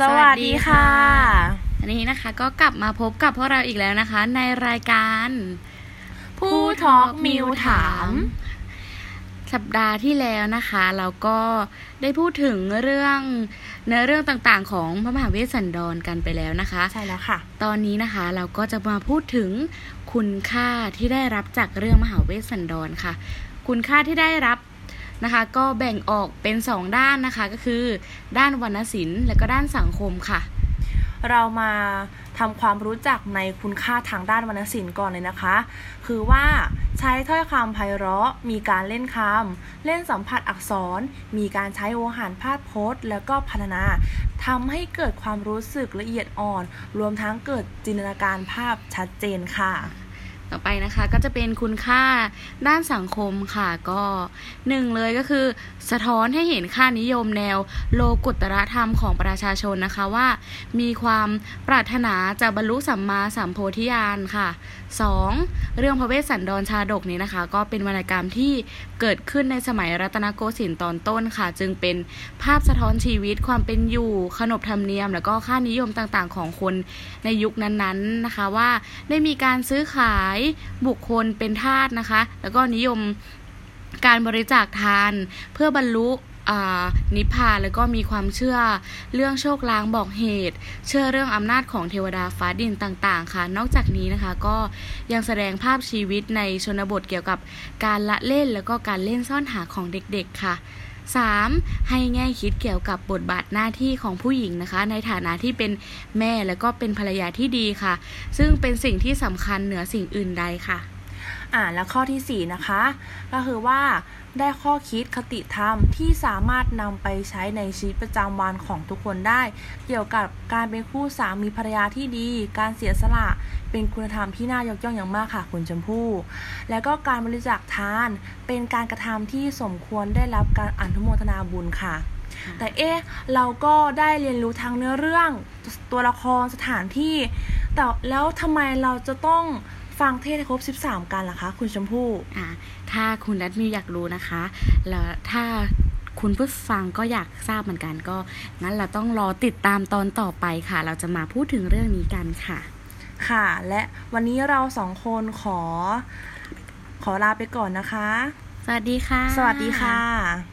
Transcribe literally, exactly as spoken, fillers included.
สวัสดีค่ะอันนี้นะคะก็กลับมาพบกับพวกเราอีกแล้วนะคะในรายการผู้ทอล์กมิวถามสัปดาห์ที่แล้วนะคะเราก็ได้พูดถึงเรื่องเนื้อเรื่องต่างๆของพระมหาเวสสันดรกันไปแล้วนะคะใช่แล้วค่ะตอนนี้นะคะเราก็จะมาพูดถึงคุณค่าที่ได้รับจากเรื่องมหาเวสสันดรค่ะคุณค่าที่ได้รับนะคะก็แบ่งออกเป็นสองด้านนะคะก็คือด้านวรรณศิลป์และก็ด้านสังคมค่ะเรามาทำความรู้จักในคุณค่าทางด้านวรรณศิลป์ก่อนเลยนะคะคือว่าใช้ถ้อยคำไพเราะมีการเล่นคำเล่นสัมผัสอักษรมีการใช้โวหารพาดพจน์แล้วก็พรรณนาทำให้เกิดความรู้สึกละเอียดอ่อนรวมทั้งเกิดจินตนาการภาพชัดเจนค่ะต่อไปนะคะก็จะเป็นคุณค่าด้านสังคมค่ะก็หนึ่งเลยก็คือสะท้อนให้เห็นค่านิยมแนวโลกุตตรธรรมของประชาชนนะคะว่ามีความปรารถนาจะบรรลุสัมมาสัมโพธิญาณค่ะสองเรื่องพระเวสสันดรชาดกนี้นะคะก็เป็นวรรณกรรมที่เกิดขึ้นในสมัยรัตนโกสินทร์ตอนต้นค่ะจึงเป็นภาพสะท้อนชีวิตความเป็นอยู่ขนบธรรมเนียมแล้วก็ค่านิยมต่างๆของคนในยุคนั้นๆ น, นะคะว่าได้มีการซื้อขายบุคคลเป็นทาสนะคะแล้วก็นิยมการบริจาคทานเพื่อบรรลุนิพพานแล้วก็มีความเชื่อเรื่องโชคลางบอกเหตุเชื่อเรื่องอำนาจของเทวดาฟ้าดินต่างๆค่ะนอกจากนี้นะคะก็ยังแสดงภาพชีวิตในชนบทเกี่ยวกับการละเล่นแล้วก็การเล่นซ่อนหาของเด็กๆค่ะสามให้แง่คิดเกี่ยวกับบทบาทหน้าที่ของผู้หญิงนะคะในฐานะที่เป็นแม่แล้วก็เป็นภรรยาที่ดีค่ะซึ่งเป็นสิ่งที่สำคัญเหนือสิ่งอื่นใดค่ะอ่าและข้อที่สี่นะคะก็คือว่าได้ข้อคิดคติธรรมที่สามารถนำไปใช้ในชีวิตประจำวันของทุกคนได้เกี่ยวกับการเป็นคู่สามีภรรยาที่ดีการเสียสละเป็นคุณธรรมที่น่ายกย่องอย่างมากค่ะคุณชมพู่แล้วก็การบริจาคทานเป็นการกระทำที่สมควรได้รับการอนุโมทนาบุญค่ะแต่เอ๊ะเราก็ได้เรียนรู้ทางเนื้อเรื่องตัวละครสถานที่แต่แล้วทำไมเราจะต้องฟังเทศน์ให้ครบสิบสามกันล่ะคะคุณชมพู่อ่าถ้าคุณรัตมีอยากรู้นะคะแล้วถ้าคุณผู้ฟังก็อยากทราบเหมือนกันก็งั้นเราต้องรอติดตามตอนต่อไปค่ะเราจะมาพูดถึงเรื่องนี้กันค่ะค่ะและวันนี้เราสองคนขอขอลาไปก่อนนะคะสวัสดีค่ะสวัสดีค่ะ